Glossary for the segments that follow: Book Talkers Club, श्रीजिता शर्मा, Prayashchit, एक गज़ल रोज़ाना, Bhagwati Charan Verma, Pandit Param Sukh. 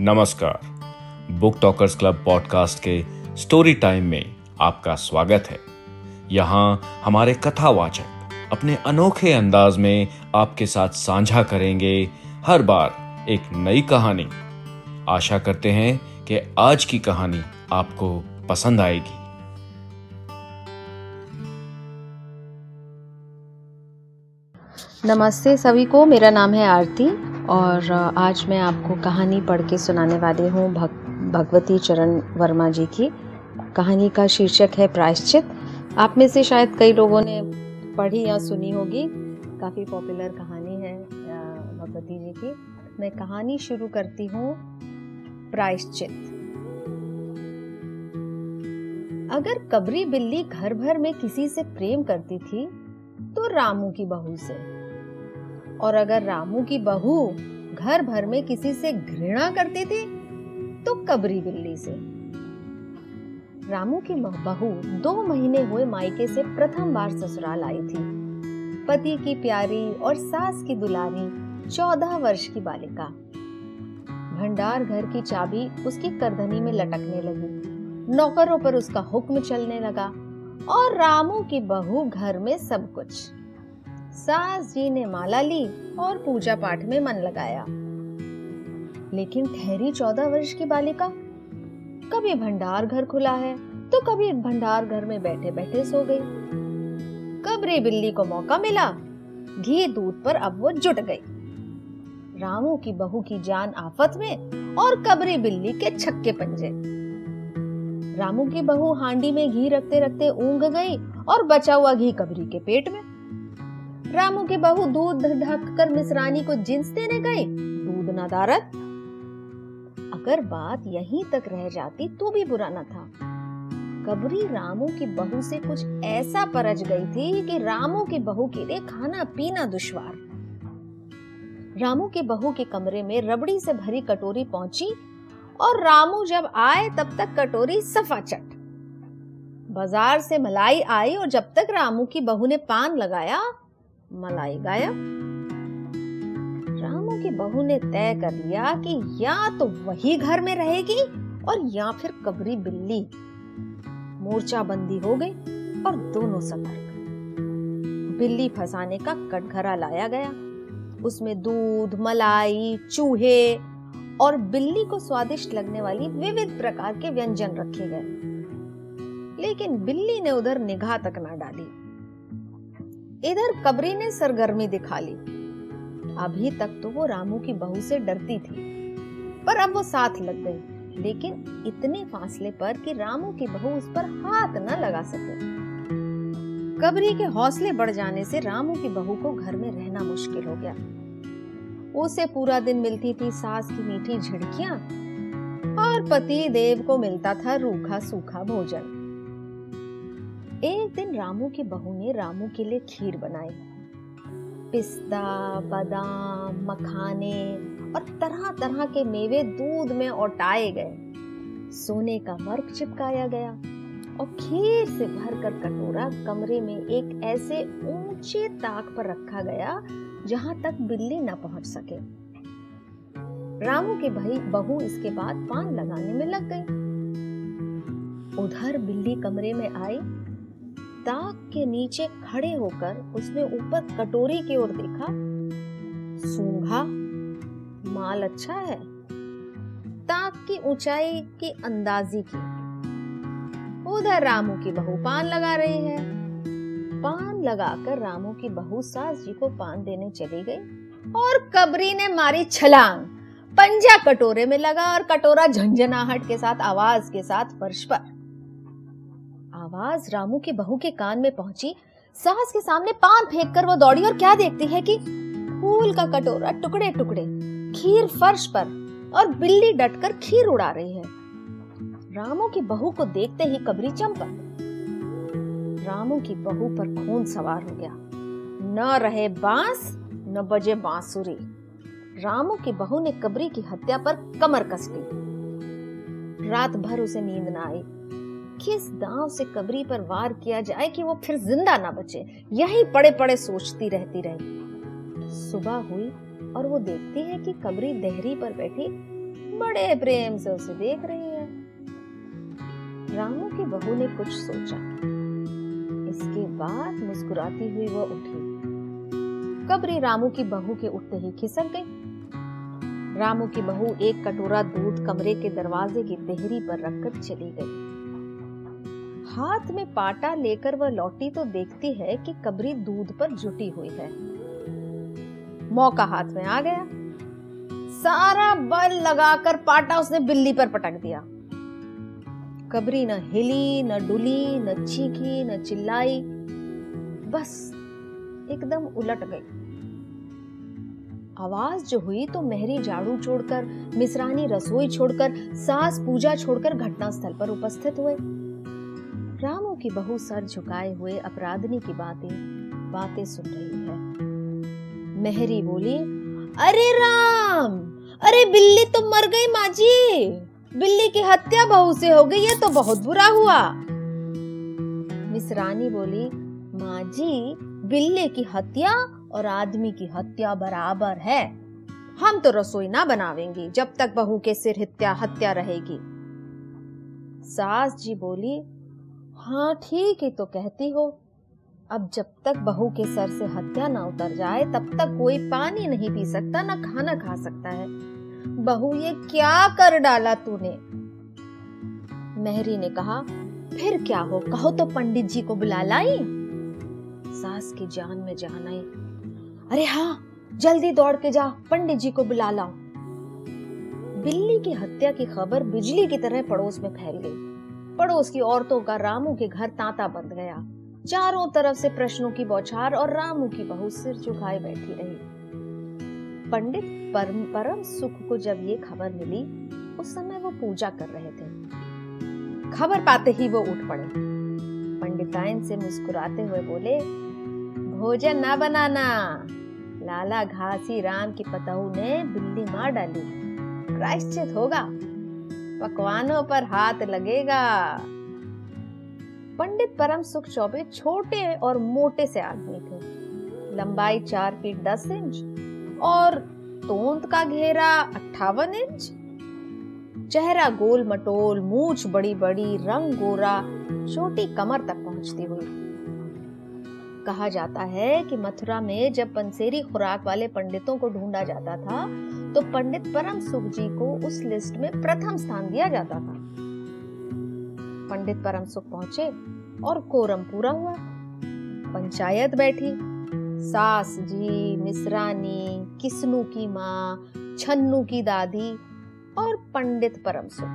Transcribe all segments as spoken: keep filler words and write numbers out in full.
नमस्कार। Book talkers club podcast के story time में आपका स्वागत है। यहाँ हमारे कथावाचक अपने अनोखे अंदाज में आपके साथ साझा करेंगे हर बार एक नई कहानी। आशा करते हैं कि आज की कहानी आपको पसंद आएगी। नमस्ते सभी को, मेरा नाम है आरती और आज मैं आपको कहानी पढ़ के सुनाने वाली हूँ भग, भगवती चरण वर्मा जी की। कहानी का शीर्षक है प्रायश्चित। आप में से शायद कई लोगों ने पढ़ी या सुनी होगी, काफ़ी पॉपुलर कहानी है भगवती जी की। मैं कहानी शुरू करती हूँ प्रायश्चित। अगर कबरी बिल्ली घर भर में किसी से प्रेम करती थी तो रामू की बहू से, और अगर रामू की बहू घर भर में किसी से घृणा करती थी तो कबरी बिल्ली से। रामू की बहू दो महीने हुए मायके से प्रथम बार ससुराल आई थी। पति की प्यारी और सास की दुलारी चौदह वर्ष की बालिका। भंडार घर की चाबी उसकी करधनी में लटकने लगी, नौकरों पर उसका हुक्म चलने लगा और रामू की बहू घर में सब कुछ। सास जी ने माला ली और पूजा पाठ में मन लगाया, लेकिन ठहरी चौदह वर्ष की बालिका। कभी भंडार घर खुला है तो कभी भंडार घर में बैठे बैठे सो गई। कबरी बिल्ली को मौका मिला, घी दूध पर अब वो जुट गई। रामू की बहू की जान आफत में और कबरी बिल्ली के छक्के पंजे। रामू की बहू हांडी में घी रखते रखते ऊंघ गई और बचा हुआ घी कबरी के पेट में। रामू की बहू दूध ढक कर मिसरानी को जिंस देने गई, दूध न दारत। अगर बात यहीं तक रह जाती तो भी बुरा न था। कबरी रामू की बहू से कुछ ऐसा परज गई थी कि रामू की बहू के लिए खाना पीना दुश्वार। रामू की बहू के कमरे में रबड़ी से भरी कटोरी पहुंची और रामू जब आए तब तक कटोरी सफाचट। बाजार से मलाई आई और जब तक रामू की बहू ने पान लगाया, मलाई गायब। रामू की बहू ने तय कर लिया कि या तो वही घर में रहेगी और या फिर कबरी बिल्ली। मोर्चा बंदी हो गई और दोनों सतर्क। बिल्ली फंसाने का कटघरा लाया गया, उसमें दूध, मलाई, चूहे और बिल्ली को स्वादिष्ट लगने वाली विविध प्रकार के व्यंजन रखे गए, लेकिन बिल्ली ने उधर निगाह तक ना डाली। इधर कबरी ने सरगर्मी दिखा ली। अभी तक तो वो रामू की बहू से डरती थी, पर अब वो साथ लग गई, लेकिन इतने फासले पर कि रामू की बहू उस पर हाथ न लगा सके। कबरी के हौसले बढ़ जाने से रामू की बहू को घर में रहना मुश्किल हो गया। उसे पूरा दिन मिलती थी सास की मीठी झिड़कियां और पति देव को मिलता था रूखा सूखा भोजन। एक दिन रामू की बहू ने रामू के लिए खीर बनाई। पिस्ता, बादाम, मखाने और तरह तरह के मेवे दूध में औटाए गए। सोने का वर्क चिपकाया गया और खीर से भरकर कटोरा कमरे में एक ऐसे ऊंचे ताक पर रखा गया जहां तक बिल्ली न पहुंच सके। रामू की बहू इसके बाद पान लगाने में लग गई। उधर बिल्ली कमरे में आई, ताक के नीचे खड़े होकर उसने ऊपर कटोरी की ओर देखा, सूंघा, माल अच्छा है। ताक की ऊंचाई की अंदाजी की। उधर रामू की बहू पान लगा रही है। पान लगाकर रामू की बहू सास जी को पान देने चली गई और कबरी ने मारी छलांग। पंजा कटोरे में लगा और कटोरा झंझनाहट के साथ आवाज के साथ फर्श पर। आवाज रामू की बहू के कान में पहुंची। सास के सामने पान फेंक कर वो दौड़ी और क्या देखती है कि फूल का कटोरा टुकड़े टुकड़े, खीर फर्श पर और बिल्ली डटकर खीर उड़ा रही है। रामू की बहू को देखते ही कबरी चंपा। रामू की बहू पर खून सवार हो गया। न रहे बांस न बजे बांसुरी। रामू की बहू ने कबरी की हत्या पर कमर कस ली। रात भर उसे नींद न आई। किस दांव से कबरी पर वार किया जाए कि वो फिर जिंदा ना बचे, यही पड़े पड़े सोचती रहती रही। सुबह हुई और वो देखती है कि कबरी देहरी पर बैठी बड़े प्रेम से उसे देख रही है। रामू की बहू ने कुछ सोचा। इसके बाद मुस्कुराती हुई वह उठी। कबरी रामू की बहू के उठते ही खिसक गई। रामू की बहू एक कटोरा दूध कमरे के दरवाजे की देहरी पर रखकर चली गई। हाथ में पाटा लेकर वह लौटी तो देखती है कि कबरी दूध पर जुटी हुई है। मौका हाथ में आ गया। सारा बल लगाकर पाटा उसने बिल्ली पर पटक दिया। कबरी न हिली, न डुली, न चीखी, न चिल्लाई, बस एकदम उलट गई। आवाज जो हुई तो मेहरी झाड़ू छोड़कर, मिसरानी रसोई छोड़कर, सास पूजा छोड़कर घटनास्थल पर उपस्थित हुए। रामू की बहू सर झुकाए हुए अपराधनी की बातें बातें सुन रही है। मेहरी बोली, अरे राम, अरे बिल्ली तो मर गई माँ जी। बिल्ली की हत्या बहू से हो गई, ये तो बहुत बुरा हुआ। मिसरानी बोली, माँ जी बिल्ली की हत्या और आदमी की हत्या बराबर है। हम तो रसोई ना बनावेंगी जब तक बहू के सिर हत्या हत्या रहेगी। सास जी बोली, हाँ ठीक ही तो कहती हो। अब जब तक बहू के सर से हत्या ना उतर जाए तब तक कोई पानी नहीं पी सकता, ना खाना खा सकता है। बहू ये क्या कर डाला तूने? मेहरी ने कहा, फिर क्या हो, कहो तो पंडित जी को बुला लाई। सास की जान में जान आई। अरे हाँ, जल्दी दौड़ के जा, पंडित जी को बुला लाओ। बिल्ली की हत्या की खबर बिजली की तरह पड़ोस में फैल गई। पड़ोस की औरतों का रामू के घर तांता बंध गया। चारों तरफ से प्रश्नों की बौछार और रामू की बहू सिर झुकाए बैठी रही। पंडित परम परम सुख को जब ये खबर मिली, उस समय वो पूजा कर रहे थे। खबर पाते ही वो उठ पड़े। पंडिताइन से मुस्कुराते हुए बोले, भोजन ना बनाना, लाला घासी राम की पतहू ने बिल्ली मार डाली, प्रायश्चित होगा, पकवानों पर हाथ लगेगा। पंडित परम सुख चौबे छोटे और मोटे से आदमी थे। लंबाई चार फीट दस इंच और तोंत का घेरा अट्ठावन इंच। चेहरा गोल मटोल, मूछ बड़ी बड़ी, रंग गोरा, छोटी कमर तक पहुंचती हुई। कहा जाता है कि मथुरा में जब पंसेरी खुराक वाले पंडितों को ढूंढा जाता था तो पंडित परम सुख जी को उस लिस्ट में प्रथम स्थान दिया जाता था। पंडित परम सुख पहुंचे और कोरम पूरा हुआ। पंचायत बैठी। सास जी, मिसरानी, किसनू की माँ, छन्नू की दादी और पंडित परम सुख।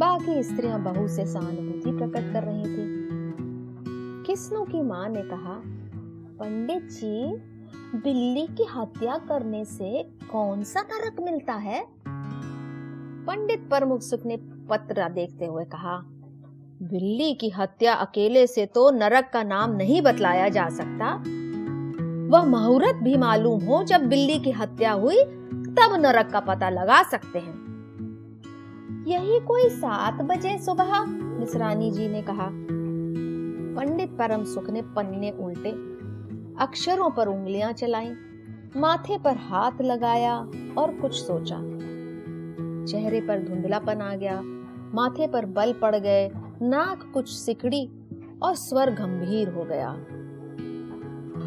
बाकी स्त्रियां बहू से सहानुभूति प्रकट कर रही थी। किसनू की माँ ने कहा, पंडित जी बिल्ली की हत्या करने से कौन सा नरक मिलता है? पंडित परम सुख ने पत्र देखते हुए कहा, बिल्ली की हत्या अकेले से तो नरक का नाम नहीं बतलाया जा सकता। वह मुहूर्त भी मालूम हो जब बिल्ली की हत्या हुई, तब नरक का पता लगा सकते हैं। यही कोई सात बजे सुबह, मिसरानी जी ने कहा। पंडित परम सुख ने पन्ने उल्टे, अक्षरों पर उंगलियां चलाई, माथे पर हाथ लगाया और कुछ सोचा। चेहरे पर धुंधलापन आ गया, माथे पर बल पड़ गए, नाक कुछ सिकड़ी और स्वर गंभीर हो गया।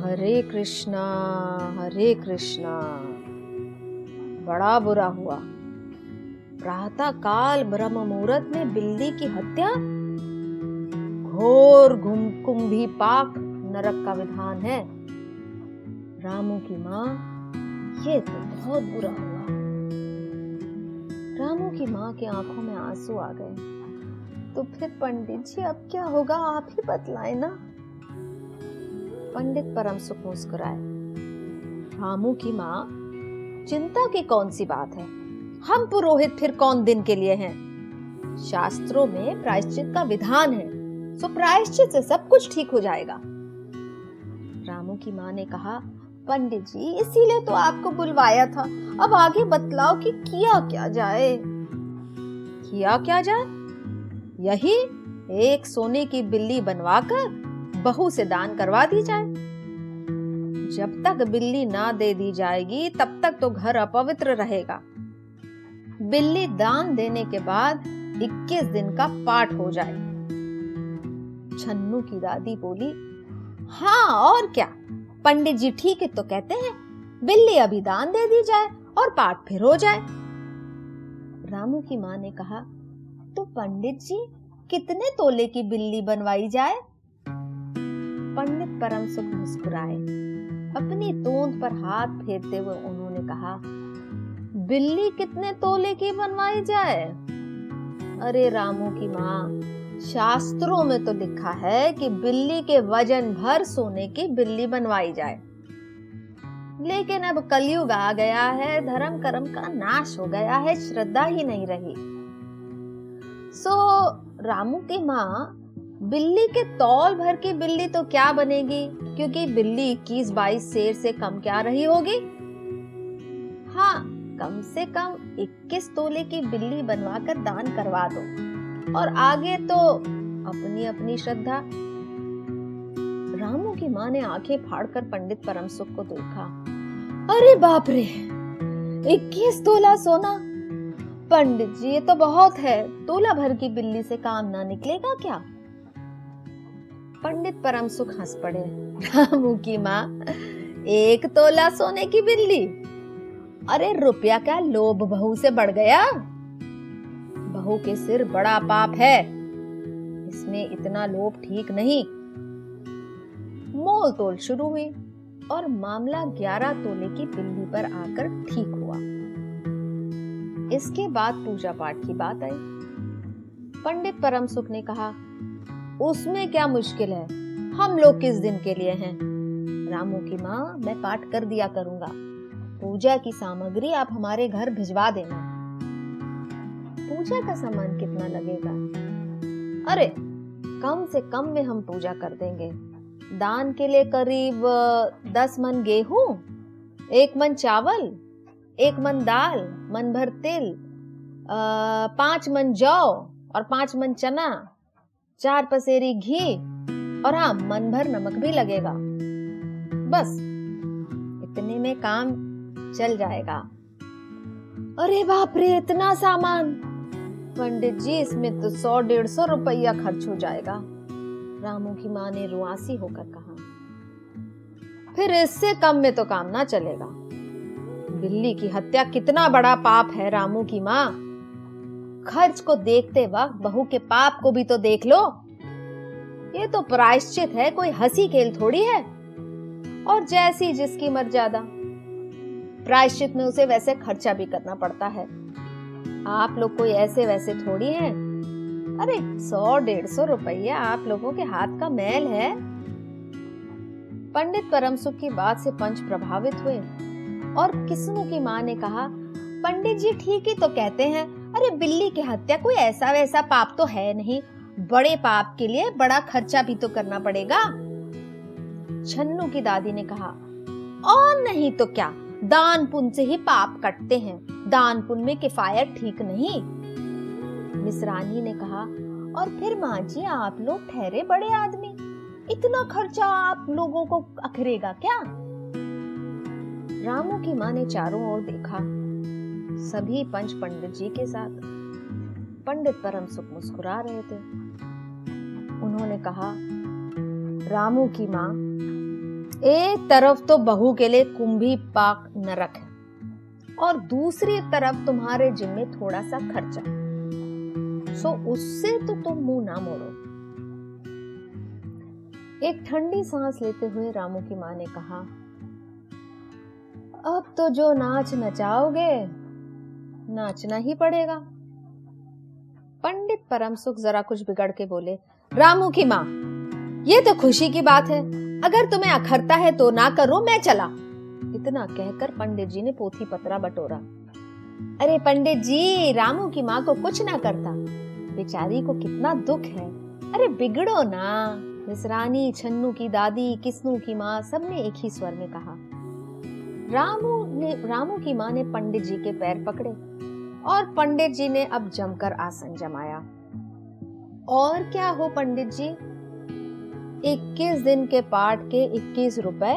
हरे कृष्णा हरे कृष्णा, बड़ा बुरा हुआ। प्रातः काल ब्रह्म मुहूर्त में बिल्ली की हत्या, घोर कुंभी पाक नरक का विधान है। रामू की माँ, ये तो बहुत बुरा हुआ। रामू की माँ के आंखों में आंसू आ गए। तो फिर पंडित जी अब क्या होगा, आप ही बतलाए ना। पंडित परम सुख मुस्कुराए। रामू की माँ, चिंता की कौन सी बात है, हम पुरोहित फिर कौन दिन के लिए हैं। शास्त्रों में प्रायश्चित का विधान है, सो प्रायश्चित से सब कुछ ठीक हो जाएगा। रामू की माँ ने कहा, पंडित जी इसीलिए तो आपको बुलवाया था, अब आगे बतलाओ कि किया क्या जाए। किया क्या जाए? यही, एक सोने की बिल्ली बनवाकर बहू से दान करवा दी जाए। जब तक बिल्ली ना दे दी जाएगी तब तक तो घर अपवित्र रहेगा। बिल्ली दान देने के बाद इक्कीस दिन का पाठ हो जाए। छन्नू की दादी बोली, हाँ और क्या, पंडित जी ठीक है तो कहते हैं, बिल्ली अभी दान दे दी जाए और पाठ फिर हो जाए। रामू की माँ ने कहा, तो पंडित जी कितने तोले की बिल्ली बनवाई जाए? पंडित परम सुख मुस्कुराए। अपनी तोंद पर हाथ फेरते हुए उन्होंने कहा, बिल्ली कितने तोले की बनवाई जाए? अरे रामू की माँ, शास्त्रों में तो लिखा है कि बिल्ली के वजन भर सोने की बिल्ली बनवाई जाए, लेकिन अब कलयुग आ गया है, धर्म कर्म का नाश हो गया है, श्रद्धा ही नहीं रही। सो रामू की माँ, बिल्ली के तौल भर की बिल्ली तो क्या बनेगी, क्योंकि बिल्ली इक्कीस बाईस शेर से कम क्या रही होगी। हाँ, कम से कम इक्कीस तोले की बिल्ली बनवाकर दान करवा दो और आगे तो अपनी अपनी श्रद्धा। रामू की माँ ने आंखें फाड़कर पंडित परम सुख को देखा। अरे बाप रे, इक्कीस तोला सोना! पंडित जी ये तो बहुत है, तोला भर की बिल्ली से काम ना निकलेगा क्या? पंडित परम सुख हंस पड़े। रामू की माँ, एक तोला सोने की बिल्ली! अरे रुपया का लोभ बहू से बढ़ गया। बहू के सिर बड़ा पाप है, इसमें इतना लोभ ठीक नहीं। मोल तोल शुरू हुई और मामला ग्यारह तोले की बिल्ली पर आकर ठीक हुआ। इसके बाद पूजा पाठ की बात आई। पंडित परम सुख ने कहा, उसमें क्या मुश्किल है, हम लोग किस दिन के लिए हैं। रामू की माँ, मैं पाठ कर दिया करूंगा, पूजा की सामग्री आप हमारे घर भिजवा देना। पूजा का सामान कितना लगेगा? अरे कम से कम में हम पूजा कर देंगे। दान के लिए करीब दस मन गेहूं, एक मन चावल, एक मन दाल, मन भर तिल, पांच मन जौ और पांच मन चना, चार पसेरी घी और हाँ मन भर नमक भी लगेगा। बस इतने में काम चल जाएगा। अरे बाप रे, इतना सामान! पंडित जी इसमें तो सौ डेढ़ सौ रुपया खर्च हो जाएगा। रामू की माँ ने रुआसी होकर कहा, फिर इससे कम में तो काम ना चलेगा। बिल्ली की हत्या कितना बड़ा पाप है रामू की माँ, खर्च को देखते वक्त बहू के पाप को भी तो देख लो। ये तो प्रायश्चित है, कोई हंसी खेल थोड़ी है। और जैसी जिसकी मर्यादा, प्रायश्चित में उसे वैसे खर्चा भी करना पड़ता है। आप लोग कोई ऐसे वैसे थोड़ी है। अरे सौ डेढ़ सौ रुपया आप लोगों के हाथ का मैल है। पंडित परम सुख की बात से पंच प्रभावित हुए और किसनू की माँ ने कहा, पंडित जी ठीक ही तो कहते हैं, अरे बिल्ली की हत्या कोई ऐसा वैसा पाप तो है नहीं, बड़े पाप के लिए बड़ा खर्चा भी तो करना पड़ेगा। छन्नू की दादी ने कहा, और नहीं तो क्या, दान पुण्य से ही पाप कटते हैं, दान पुण्य में किफायत ठीक नहीं। मिस रानी ने कहा, और फिर माँ जी आप लोग ठहरे बड़े आदमी, इतना खर्चा आप लोगों को अखरेगा क्या? रामू की माँ ने चारों ओर देखा, सभी पंच पंडित जी के साथ। पंडित परम सुख मुस्कुरा रहे थे। उन्होंने कहा, रामू की माँ, एक तरफ तो बहू के लिए कुंभी पाक नरक है और दूसरी तरफ तुम्हारे जिम्मे थोड़ा सा खर्चा, सो उससे तो तुम मुंह ना मोड़ो। एक ठंडी सांस लेते हुए रामू की माँ ने कहा, अब तो जो नाच नचाओगे नाचना ही पड़ेगा। पंडित परम सुख जरा कुछ बिगड़ के बोले, रामू की माँ ये तो खुशी की बात है, अगर तुम्हें अखरता है तो ना करो, मैं चला। इतना कहकर पंडित जी ने पोथी पतरा बटोरा। अरे पंडित जी, रामू की माँ को कुछ ना करता, बेचारी को कितना दुख है। अरे बिगड़ो ना। मिसरानी, छन्नू की दादी, किस्नू की माँ, सबने एक ही स्वर में कहा। रामू ने रामू की माँ ने पंडित जी के पैर पकड़े और पंडित जी ने अब जमकर आसन जमाया। और क्या हो पंडित जी, इक्कीस दिन के पाठ के इक्कीस रुपए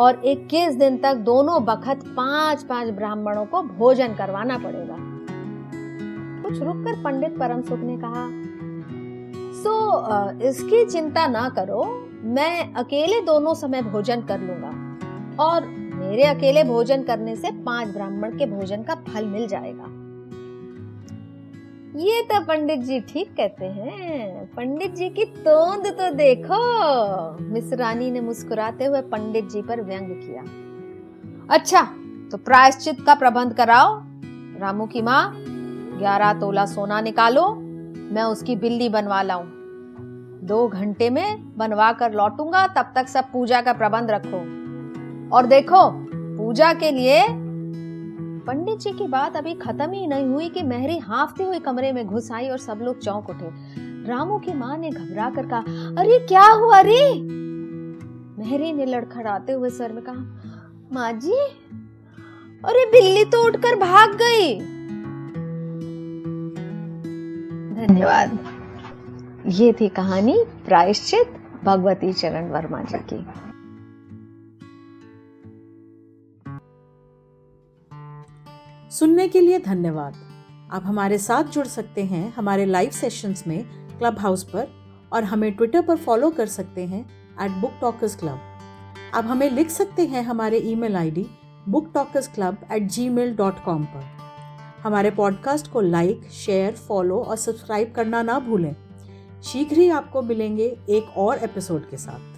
और इक्कीस दिन तक दोनों बखत पांच पांच ब्राह्मणों को भोजन करवाना पड़ेगा। कुछ रुककर पंडित परम सुख ने कहा, सो so, इसकी चिंता ना करो, मैं अकेले दोनों समय भोजन कर लूंगा और मेरे अकेले भोजन करने से पांच ब्राह्मण के भोजन का फल मिल जाएगा। ये तो पंडित जी ठीक कहते हैं, पंडित जी की तोंद तो देखो, मिस रानी ने मुस्कुराते हुए पंडित जी पर व्यंग किया। अच्छा तो प्रायश्चित का प्रबंध कराओ, रामू की माँ ग्यारह तोला सोना निकालो, मैं उसकी बिल्ली बनवा लाऊं, दो घंटे में बनवा कर लौटूंगा, तब तक सब पूजा का प्रबंध रखो। और देखो पूजा के लिए, पंडित जी की बात अभी खत्म ही नहीं हुई कि मेहरी हांफती हुई कमरे में घुस आई और सब लोग चौंक उठे। रामू की माँ ने घबरा कर कहा, अरे क्या हुआ रे? मेहरी ने लड़खड़ाते हुए सर में कहा, माँ जी अरे बिल्ली तो उठकर भाग गई। धन्यवाद। ये थी कहानी प्रायश्चित, भगवती चरण वर्मा जी की। सुनने के लिए धन्यवाद। आप हमारे साथ जुड़ सकते हैं हमारे लाइव सेशंस में क्लब हाउस पर, और हमें ट्विटर पर फॉलो कर सकते हैं एट बुक टॉकर्स क्लब। आप हमें लिख सकते हैं हमारे email ID book talkers club at Gmail dot com पर। हमारे पॉडकास्ट को लाइक, शेयर, फॉलो और सब्सक्राइब करना ना भूलें। शीघ्र ही आपको मिलेंगे एक और एपिसोड के साथ।